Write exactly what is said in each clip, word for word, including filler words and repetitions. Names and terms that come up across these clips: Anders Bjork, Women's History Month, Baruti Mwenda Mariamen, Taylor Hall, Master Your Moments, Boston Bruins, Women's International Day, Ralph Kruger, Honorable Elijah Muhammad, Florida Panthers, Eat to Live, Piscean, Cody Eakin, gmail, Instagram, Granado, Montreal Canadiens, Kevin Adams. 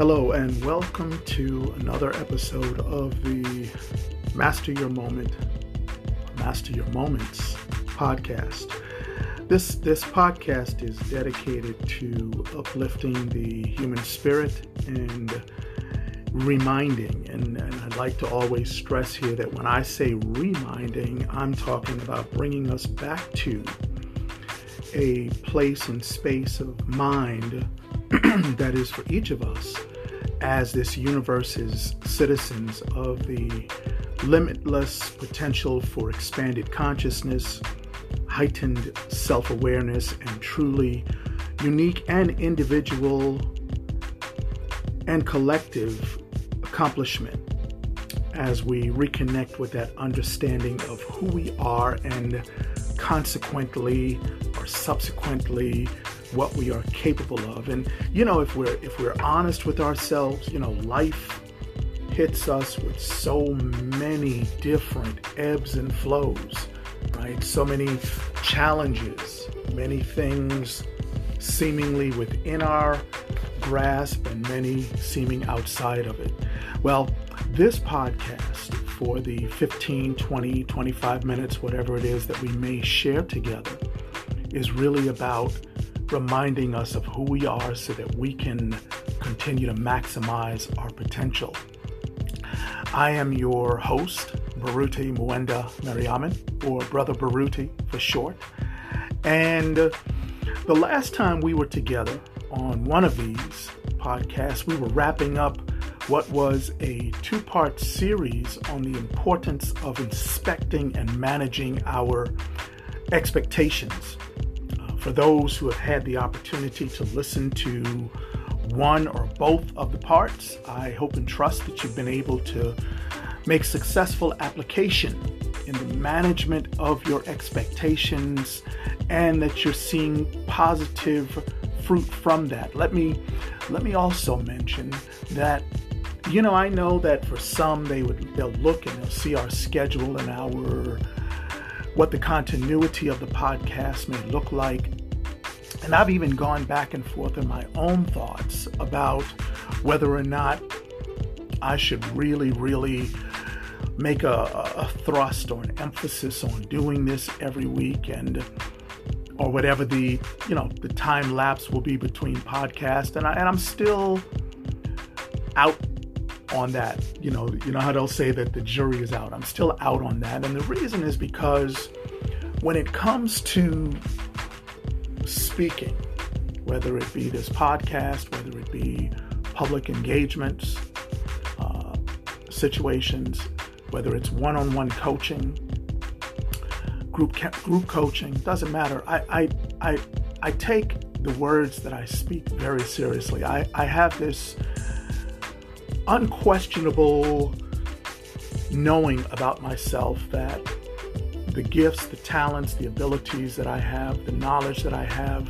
Hello and welcome to another episode of the Master Your Moment, Master Your Moments podcast. This this podcast is dedicated to uplifting the human spirit and reminding. And, and I'd like to always stress here that when I say reminding, I'm talking about bringing us back to a place and space of mind that is for each of us as this universe's citizens of the limitless potential for expanded consciousness, heightened self-awareness, and truly unique and individual and collective accomplishment as we reconnect with that understanding of who we are and consequently or subsequently what we are capable of. And you know, if we're if we're honest with ourselves, you know, life hits us with so many different ebbs and flows, right? So many challenges, many things seemingly within our grasp and many seeming outside of it. Well, this podcast, for the fifteen, twenty, twenty-five minutes, whatever it is that we may share together, is really about reminding us of who we are so that we can continue to maximize our potential. I am your host, Baruti Mwenda Mariamen, or Brother Baruti for short. And the last time we were together on one of these podcasts, we were wrapping up what was a two-part series on the importance of inspecting and managing our expectations. For those who have had the opportunity to listen to one or both of the parts, I hope and trust that you've been able to make successful application in the management of your expectations and that you're seeing positive fruit from that. Let me, let me also mention that, you know, I know that for some, they would, they'll look and they'll see our schedule and our what the continuity of the podcast may look like. And I've even gone back and forth in my own thoughts about whether or not I should really, really make a, a thrust or an emphasis on doing this every week, and or whatever the, you know, the time lapse will be between podcasts. And, I, and I'm still out on that. You know, you know how they'll say that the jury is out. I'm still out on that. And the reason is because when it comes to speaking, whether it be this podcast, whether it be public engagements, uh, situations, whether it's one-on-one coaching, group ca- group coaching, doesn't matter. I, I, I, I take the words that I speak very seriously. I, I have this unquestionable knowing about myself that the gifts, the talents, the abilities that I have, the knowledge that I have,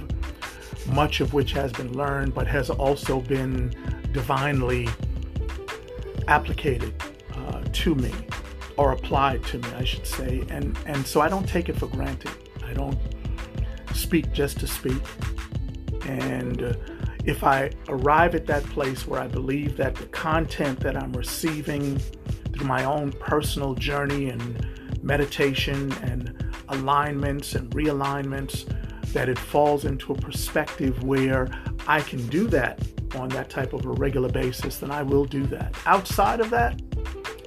much of which has been learned, but has also been divinely applicated uh, to me, or applied to me, I should say. And, and so I don't take it for granted. I don't speak just to speak. And uh, If I arrive at that place where I believe that the content that I'm receiving through my own personal journey and meditation and alignments and realignments, that it falls into a perspective where I can do that on that type of a regular basis, then I will do that. Outside of that,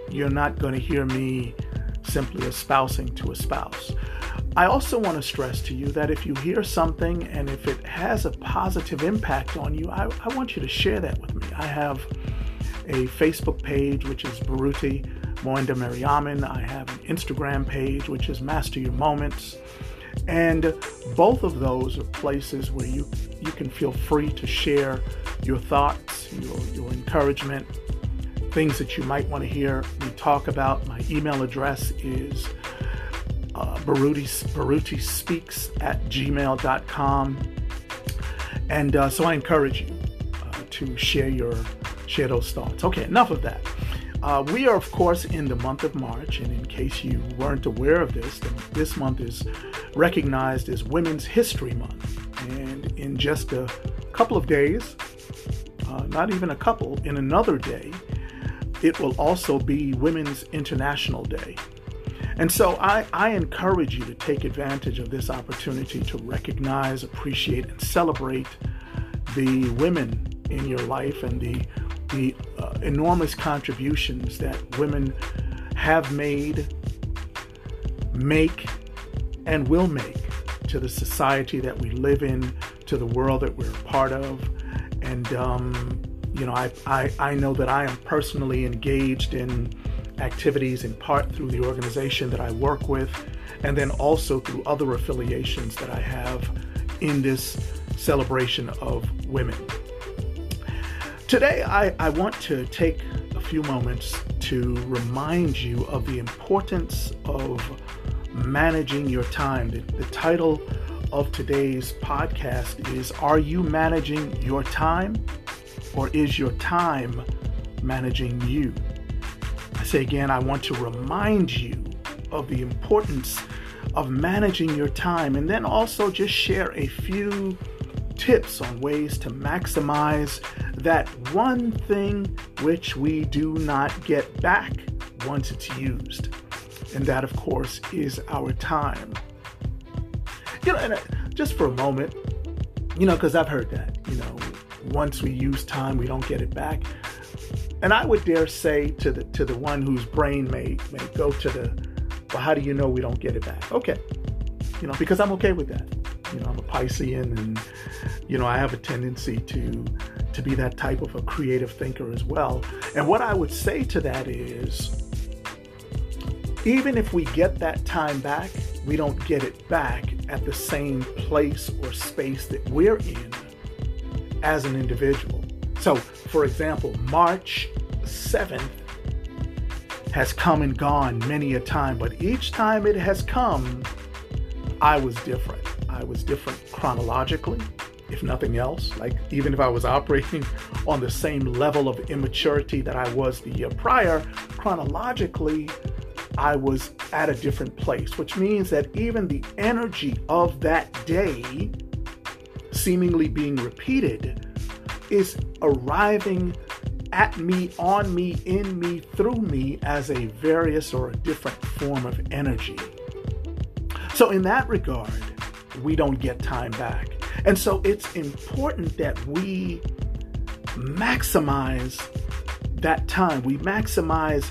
you're not going to hear me simply espousing to a spouse. I also want to stress to you that if you hear something and if it has a positive impact on you, I, I want you to share that with me. I have a Facebook page, which is Baruti Mwenda Mariamen. I have an Instagram page, which is Master Your Moments. And both of those are places where you, you can feel free to share your thoughts, your, your encouragement, things that you might want to hear me talk about. My email address is Uh, Baruti, Baruti speaks at gmail dot com, and uh, so I encourage you uh, to share your share those thoughts. Okay, enough of that. Uh, we are, of course, in the month of March, and in case you weren't aware of this, this month is recognized as Women's History Month, and in just a couple of days, uh, not even a couple, in another day, it will also be Women's International Day. And so I, I encourage you to take advantage of this opportunity to recognize, appreciate, and celebrate the women in your life and the, the uh, enormous contributions that women have made, make, and will make to the society that we live in, to the world that we're a part of. And, um, you know, I, I, I know that I am personally engaged in activities in part through the organization that I work with, and then also through other affiliations that I have in this celebration of women. Today, I, I want to take a few moments to remind you of the importance of managing your time. The, the title of today's podcast is, Are You Managing Your Time? Or is your time managing you? I say again, I want to remind you of the importance of managing your time, and then also just share a few tips on ways to maximize that one thing which we do not get back once it's used. And that, of course, is our time. You know, and just for a moment, you know, because I've heard that, you know, once we use time, we don't get it back. And I would dare say to the to the one whose brain may may go to the, well, how do you know we don't get it back? Okay, you know, because I'm okay with that. You know, I'm a Piscean, and you know, I have a tendency to to be that type of a creative thinker as well. And what I would say to that is, even if we get that time back, we don't get it back at the same place or space that we're in as an individual. So, for example, March seventh has come and gone many a time, but each time it has come, I was different. I was different chronologically, if nothing else. Like, even if I was operating on the same level of immaturity that I was the year prior, chronologically, I was at a different place, which means that even the energy of that day, seemingly being repeated, is arriving at me, on me, in me, through me as a various or a different form of energy. So in that regard, we don't get time back. And so it's important that we maximize that time. We maximize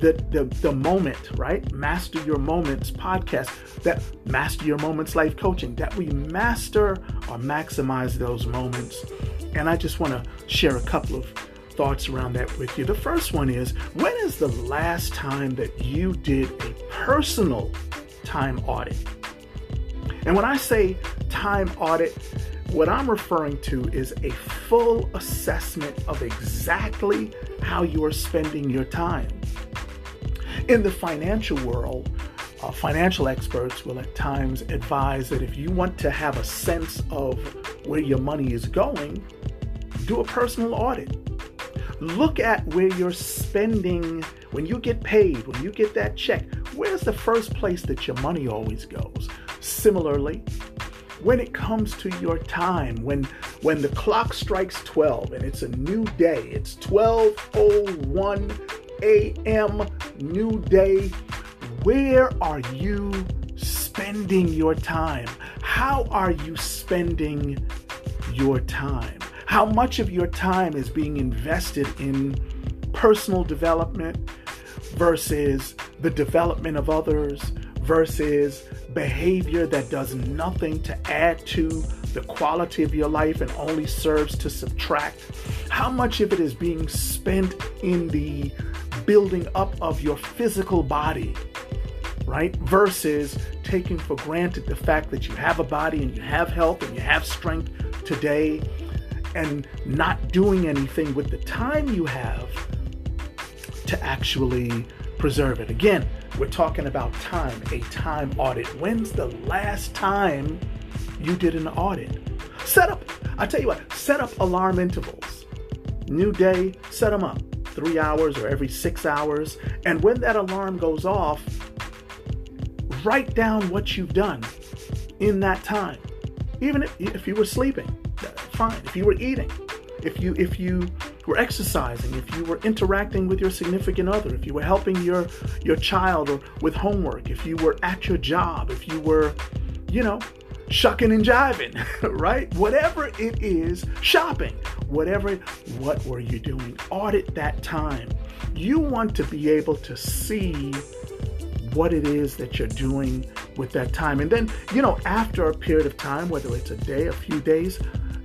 The, the the moment, right? Master Your Moments podcast, that Master Your Moments life coaching, that we master or maximize those moments. And I just want to share a couple of thoughts around that with you. The first one is, when is the last time that you did a personal time audit? And when I say time audit, what I'm referring to is a full assessment of exactly how you are spending your time. In the financial world, uh, financial experts will at times advise that if you want to have a sense of where your money is going, do a personal audit. Look at where you're spending. When you get paid, when you get that check, where's the first place that your money always goes? Similarly, when it comes to your time, when when the clock strikes twelve and it's a new day, it's twelve oh one a.m. new day, where are you spending your time? How are you spending your time? How much of your time is being invested in personal development versus the development of others versus behavior that does nothing to add to the quality of your life and only serves to subtract? How much of it is being spent in the building up of your physical body, right? Versus taking for granted the fact that you have a body and you have health and you have strength today, and not doing anything with the time you have to actually preserve it. Again, we're talking about time, a time audit. When's the last time you did an audit? Set up, I tell you what, set up alarm intervals. New day, set them up. Three hours or every six hours. And when that alarm goes off, write down what you've done in that time. Even if, if you were sleeping, fine. If you were eating, if you if you were exercising, if you were interacting with your significant other, if you were helping your your child or with homework, if you were at your job, if you were, you know, shucking and jiving, right? Whatever it is, shopping, whatever, what were you doing? Audit that time. You want to be able to see what it is that you're doing with that time. And then, you know, after a period of time, whether it's a day, a few days,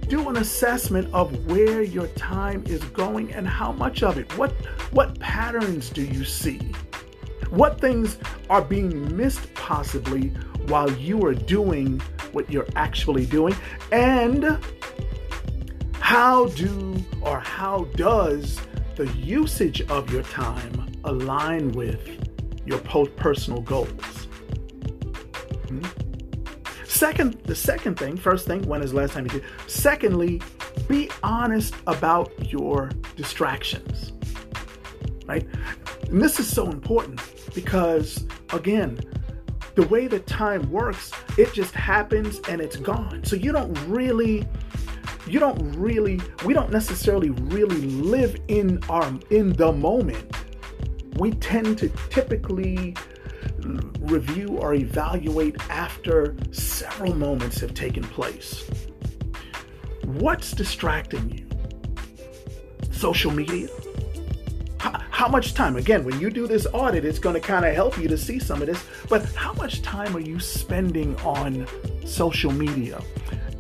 do an assessment of where your time is going and how much of it. What what patterns do you see? What things are being missed possibly while you are doing what you're actually doing? And how do or how does the usage of your time align with your personal goals? Hmm? Second, the second thing, first thing, when is the last time you did? Secondly, be honest about your distractions, right? And this is so important because, again, the way that time works, it just happens and it's gone. So you don't really, you don't really, we don't necessarily really live in our, in the moment. We tend to typically review or evaluate after several moments have taken place. What's distracting you? Social media? How, how much time? Again, when you do this audit, it's going to kind of help you to see some of this, but how much time are you spending on social media?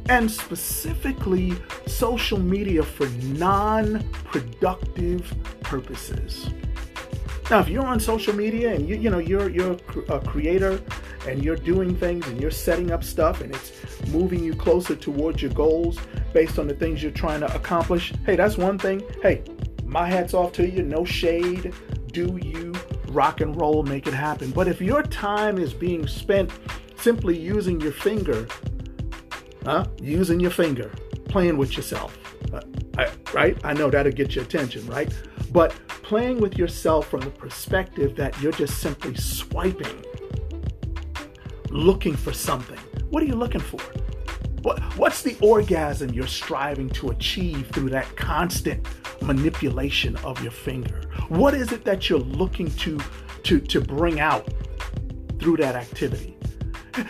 And specifically, social media for non-productive purposes. Now, if you're on social media and you you know you're you're a creator and you're doing things and you're setting up stuff and it's moving you closer towards your goals based on the things you're trying to accomplish, hey, that's one thing. Hey, my hat's off to you. No shade. Do you rock and roll? Make it happen. But if your time is being spent simply using your finger, huh? Using your finger, playing with yourself, uh, I, right? I know that'll get your attention, right? But playing with yourself from the perspective that you're just simply swiping, looking for something. What are you looking for? What, what's the orgasm you're striving to achieve through that constant manipulation of your finger? What is it that you're looking to, to, to bring out through that activity?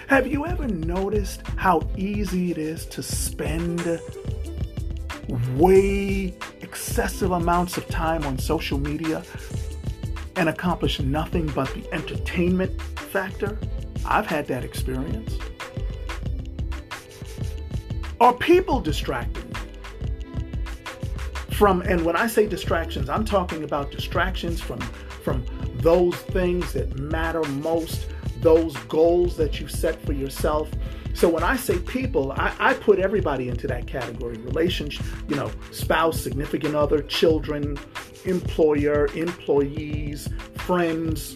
Have you ever noticed how easy it is to spend way excessive amounts of time on social media and accomplish nothing but the entertainment factor? I've had that experience. Are people distracting you? From, and when I say distractions, I'm talking about distractions from, from those things that matter most, those goals that you set for yourself. So when I say people, I, I put everybody into that category: relationship, you know, spouse, significant other, children, employer, employees, friends,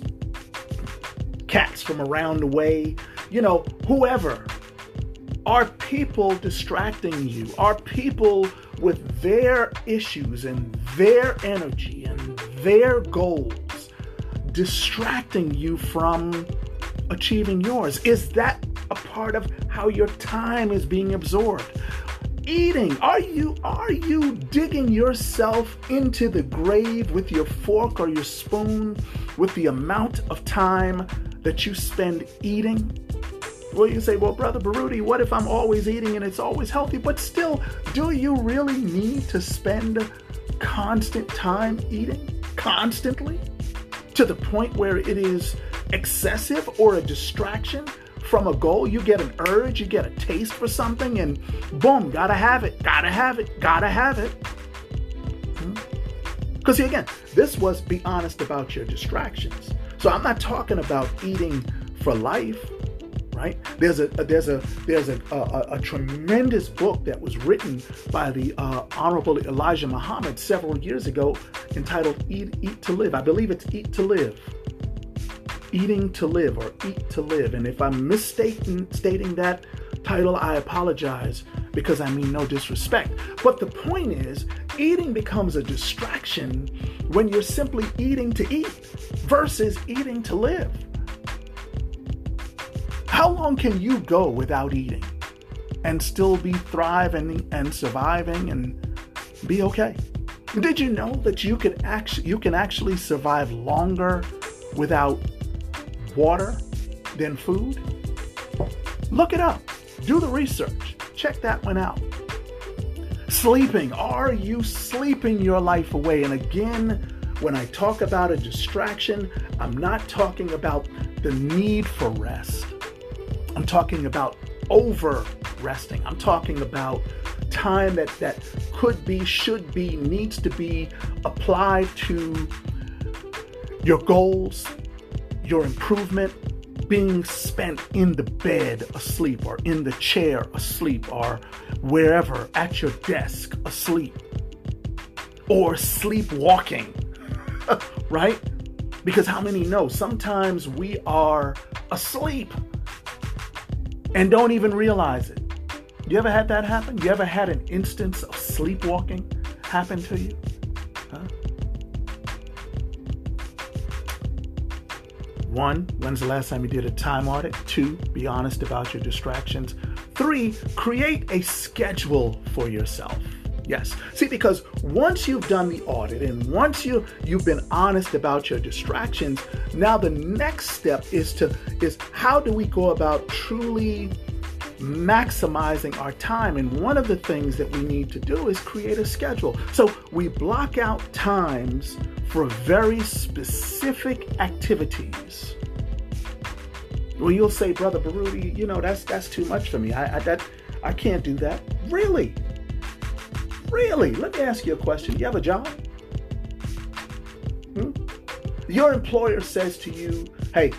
cats from around the way, you know, whoever. Are people distracting you? Are people with their issues and their energy and their goals distracting you from achieving yours? Is that a part of how your time is being absorbed? Eating. Are you are you digging yourself into the grave with your fork or your spoon with the amount of time that you spend eating? Well, you say, well, Brother Baruti, what if I'm always eating and it's always healthy? But still, do you really need to spend constant time eating? Constantly? To the point where it is excessive or a distraction from a goal? You get an urge, you get a taste for something, and boom, gotta have it, gotta have it, gotta have it. Because hmm? see, again, this was be honest about your distractions. So I'm not talking about eating for life, right? There's a, a there's a there's a, a a tremendous book that was written by the uh, Honorable Elijah Muhammad several years ago, entitled "Eat Eat to Live." I believe it's "Eat to Live." Eating to Live or Eat to Live. And if I'm misstating stating that title, I apologize, because I mean no disrespect. But the point is, eating becomes a distraction when you're simply eating to eat versus eating to live. How long can you go without eating and still be thriving and surviving and be okay. Did you know that you can actually you can actually survive longer without water than food? Look it up. Do the research. Check that one out. Sleeping. Are you sleeping your life away? And again, when I talk about a distraction, I'm not talking about the need for rest. I'm talking about over resting. I'm talking about time that, that could be, should be, needs to be applied to your goals, your improvement, being spent in the bed asleep, or in the chair asleep, or wherever, at your desk asleep, or sleepwalking, right? Because how many know sometimes we are asleep and don't even realize it? You ever had that happen? You ever had an instance of sleepwalking happen to you? Huh? One, when's the last time you did a time audit? Two, be honest about your distractions. Three, create a schedule for yourself. Yes. See, because once you've done the audit and once you, you've been honest about your distractions, now the next step is to is how do we go about truly maximizing our time? And one of the things that we need to do is create a schedule. So we block out times for very specific activities. Well, you'll say, Brother Baruti, you know, that's that's too much for me. I, I that I can't do that. Really? Really? Let me ask you a question. You have a job? Hmm? Your employer says to you, hey,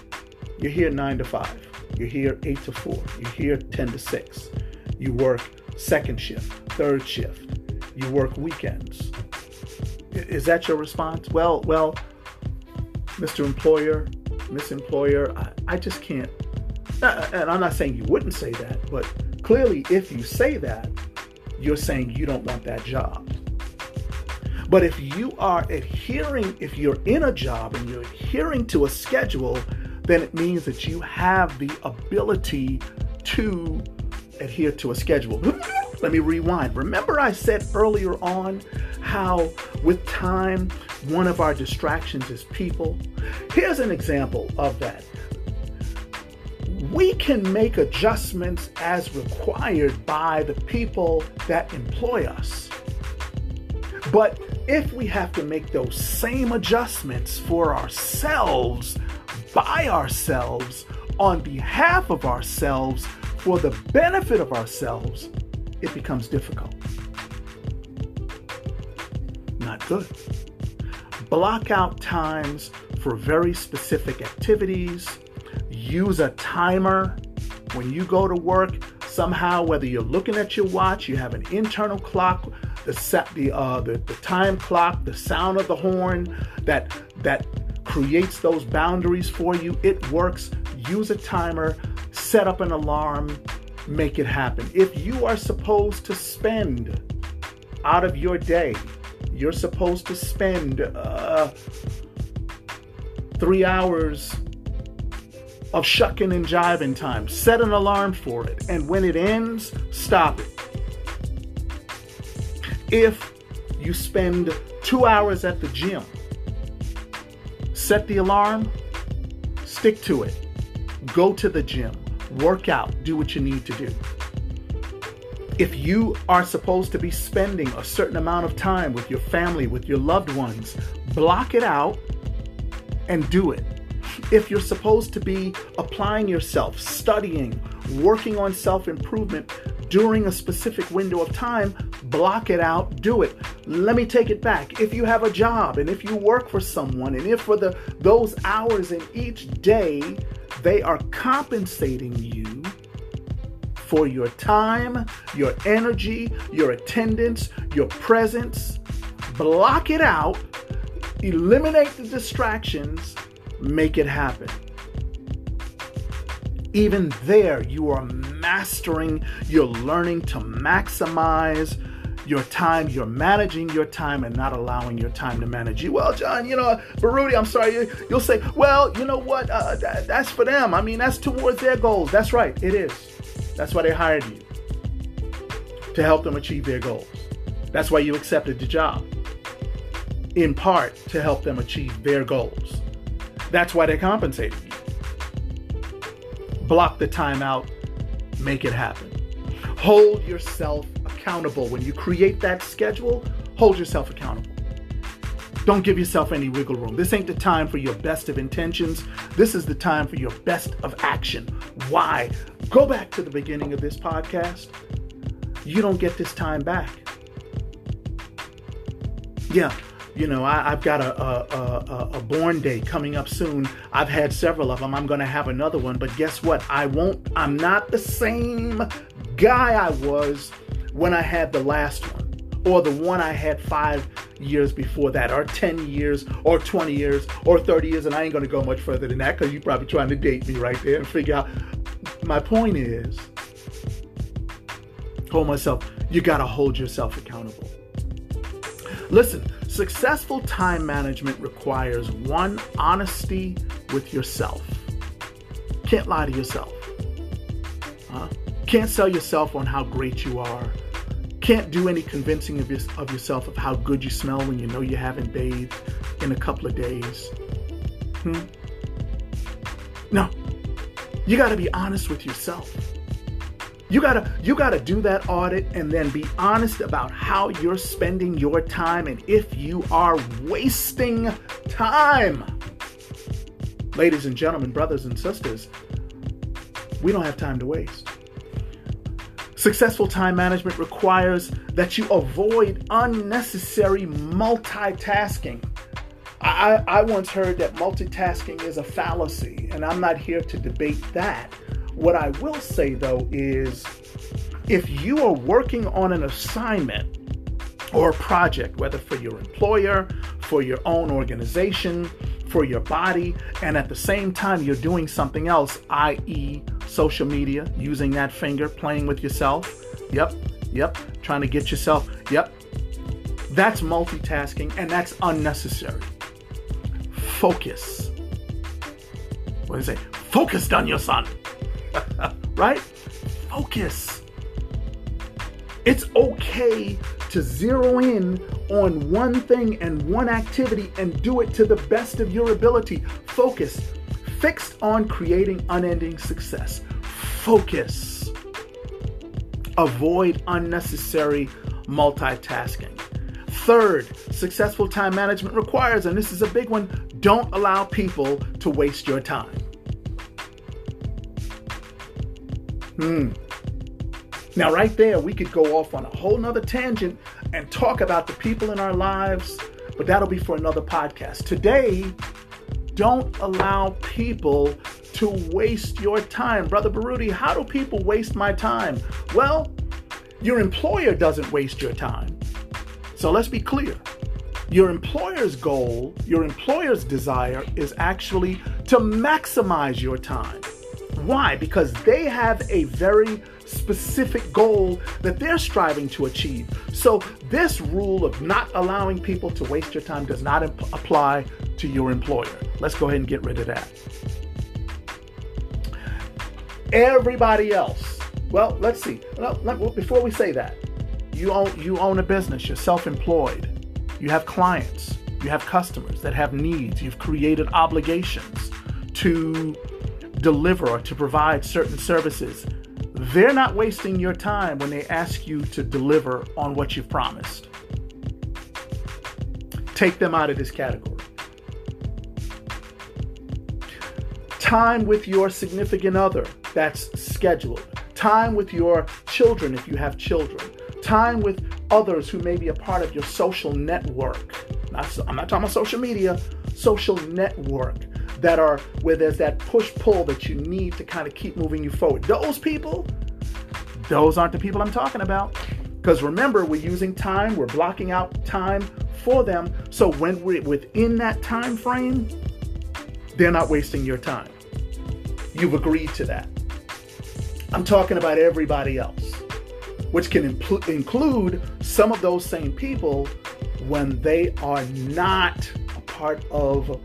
you're here nine to five. You're here eight to four. You're here ten to six. You work second shift, third shift. You work weekends. Is that your response? Well, well, Mister Employer, Miss Employer, I, I just can't. And I'm not saying you wouldn't say that, but clearly if you say that, you're saying you don't want that job. But if you are adhering, if you're in a job and you're adhering to a schedule, then it means that you have the ability to adhere to a schedule. Let me rewind. Remember I said earlier on how with time, one of our distractions is people. Here's an example of that. We can make adjustments as required by the people that employ us. But if we have to make those same adjustments for ourselves, by ourselves, on behalf of ourselves, for the benefit of ourselves, it becomes difficult. Not good. Block out times for very specific activities. Use a timer when you go to work. Somehow, whether you're looking at your watch, you have an internal clock, the set, the, uh, the the time clock, the sound of the horn that that creates those boundaries for you. It works. Use a timer. Set up an alarm. Make it happen. If you are supposed to spend out of your day, you're supposed to spend uh, three hours. Of shucking and jiving time. Set an alarm for it. And when it ends, stop it. If you spend two hours at the gym, set the alarm, stick to it. Go to the gym, work out, do what you need to do. If you are supposed to be spending a certain amount of time with your family, with your loved ones, block it out and do it. If you're supposed to be applying yourself, studying, working on self-improvement during a specific window of time, block it out, do it. Let me take it back. If you have a job and if you work for someone and if for the those hours in each day, they are compensating you for your time, your energy, your attendance, your presence, block it out, eliminate the distractions, make it happen. Even there, you are mastering, you're learning to maximize your time, you're managing your time and not allowing your time to manage you. Well, John, you know, Baruti, I'm sorry, you, you'll say, well, you know what, uh, that, that's for them. I mean, that's towards their goals. That's right, it is. That's why they hired you, to help them achieve their goals. That's why you accepted the job, in part to help them achieve their goals. That's why they compensated you. Block the time out, make it happen. Hold yourself accountable. When you create that schedule, hold yourself accountable. Don't give yourself any wiggle room. This ain't the time for your best of intentions. This is the time for your best of action. Why? Go back to the beginning of this podcast. You don't get this time back. Yeah, you know, I, I've got a, a, a, a born day coming up soon. I've had several of them. I'm going to have another one. But guess what? I won't. I'm not the same guy I was when I had the last one, or the one I had five years before that, or ten years, or twenty years, or thirty years, and I ain't gonna go much further than that because you're probably trying to date me right there and figure out. My point is, hold myself, you gotta hold yourself accountable. Listen, successful time management requires one, honesty with yourself. Can't lie to yourself. Huh? Can't sell yourself on how great you are. Can't do any convincing of, your, of yourself of how good you smell when you know you haven't bathed in a couple of days. Hmm? No, you got to be honest with yourself. You gotta you gotta do that audit and then be honest about how you're spending your time and if you are wasting time. Ladies and gentlemen, brothers and sisters, we don't have time to waste. Successful time management requires that you avoid unnecessary multitasking. I, I once heard that multitasking is a fallacy, and I'm not here to debate that. What I will say, though, is if you are working on an assignment or a project, whether for your employer, for your own organization, for your body, and at the same time you're doing something else, that is social media, using that finger, playing with yourself, yep, yep, trying to get yourself, yep. That's multitasking and that's unnecessary. Focus. What do they say? Focused on your son, right? Focus. It's okay to zero in on one thing and one activity and do it to the best of your ability. Focus. Fixed on creating unending success. Focus. Avoid unnecessary multitasking. Third, successful time management requires, and this is a big one, don't allow people to waste your time. Hmm. Now, right there, we could go off on a whole nother tangent and talk about the people in our lives, but that'll be for another podcast. Today, don't allow people to waste your time. Brother Baruti, how do people waste my time? Well, your employer doesn't waste your time. So let's be clear. Your employer's goal, your employer's desire is actually to maximize your time. Why? Because they have a very specific goal that they're striving to achieve. So this rule of not allowing people to waste your time does not imp- apply to your employer. Let's go ahead and get rid of that. Everybody else. Well, let's see. Well, let, well, before we say that, you own, you own a business. You're self-employed. You have clients. You have customers that have needs. You've created obligations to deliver or to provide certain services. They're not wasting your time when they ask you to deliver on what you've promised. Take them out of this category. Time with your significant other, that's scheduled. Time with your children if you have children. Time with others who may be a part of your social network. Not, I'm not talking about social media, social network. That are where there's that push-pull that you need to kind of keep moving you forward. Those people, those aren't the people I'm talking about. Because remember, we're using time, we're blocking out time for them. So when we're within that time frame, they're not wasting your time. You've agreed to that. I'm talking about everybody else, which can impl- include some of those same people when they are not a part of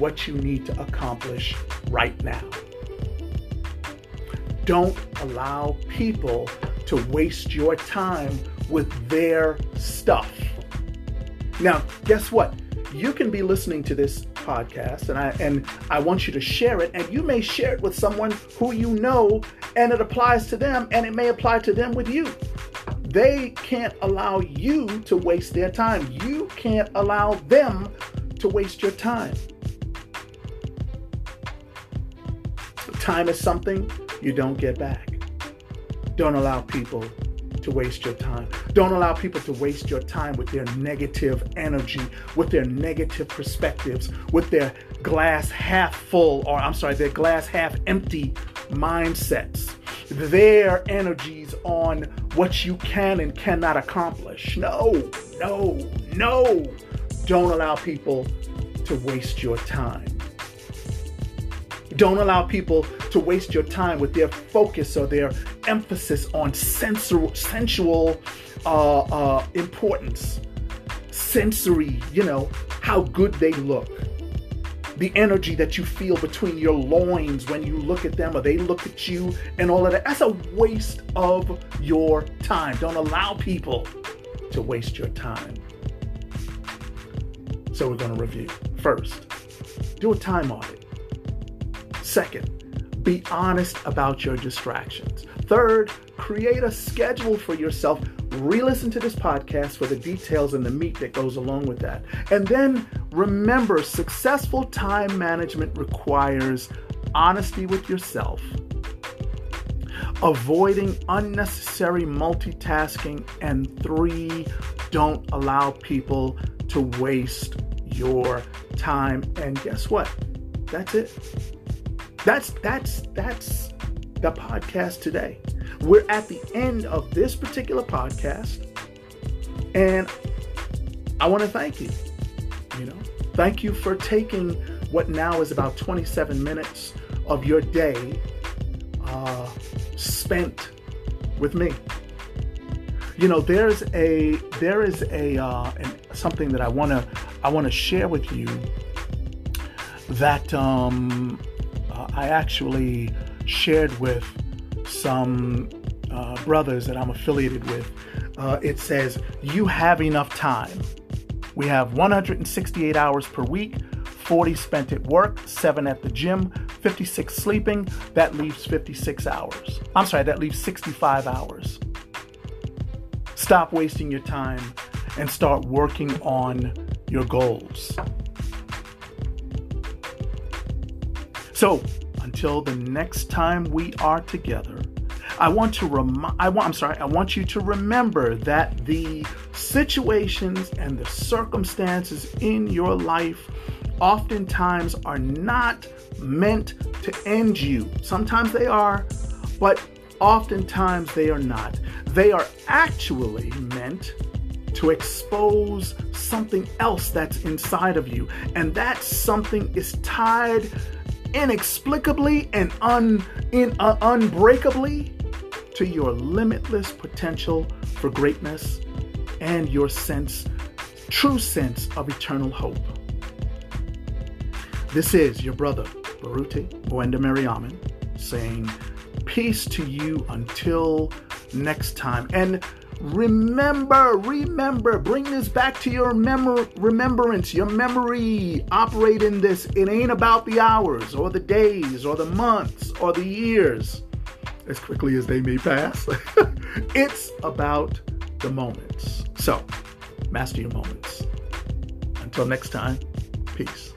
what you need to accomplish right now. Don't allow people to waste your time with their stuff. Now, guess what? You can be listening to this podcast, and I and I want you to share it, and you may share it with someone who you know, and it applies to them, and it may apply to them with you. They can't allow you to waste their time. You can't allow them to waste your time. Time is something you don't get back. Don't allow people to waste your time. Don't allow people to waste your time with their negative energy, with their negative perspectives, with their glass half full, or I'm sorry, their glass half empty mindsets, their energies on what you can and cannot accomplish. No, no, no. Don't allow people to waste your time. Don't allow people to waste your time with their focus or their emphasis on sensual, sensual uh, uh, importance, sensory, you know, how good they look, the energy that you feel between your loins when you look at them or they look at you and all of that. That's a waste of your time. Don't allow people to waste your time. So we're going to review. First, do a time audit. Second, be honest about your distractions. Third, create a schedule for yourself. Re-listen to this podcast for the details and the meat that goes along with that. And then remember, successful time management requires honesty with yourself, avoiding unnecessary multitasking, and three, don't allow people to waste your time. And guess what? That's it. That's that's that's the podcast today. We're at the end of this particular podcast, and I want to thank you. You know, thank you for taking what now is about twenty-seven minutes of your day uh, spent with me. You know, there's a there is a uh, an, something that I wanna I wanna share with you that. Um, Uh, I actually shared with some uh, brothers that I'm affiliated with. Uh, it says, you have enough time. We have one hundred sixty-eight hours per week, forty spent at work, seven at the gym, fifty-six sleeping. That leaves fifty-six hours. I'm sorry, that leaves sixty-five hours. Stop wasting your time and start working on your goals. So, until the next time we are together, I want to remind, I want, I'm sorry, I want you to remember that the situations and the circumstances in your life oftentimes are not meant to end you. Sometimes they are, but oftentimes they are not. They are actually meant to expose something else that's inside of you. And that something is tied inexplicably and un, in, uh, unbreakably to your limitless potential for greatness and your sense, true sense of eternal hope. This is your brother, Baruti Mwenda Mariamen, saying peace to you until next time. And remember, remember, bring this back to your mem- remembrance, your memory. Operate in this. It ain't about the hours or the days or the months or the years, as quickly as they may pass. It's about the moments. So, master your moments. Until next time, peace.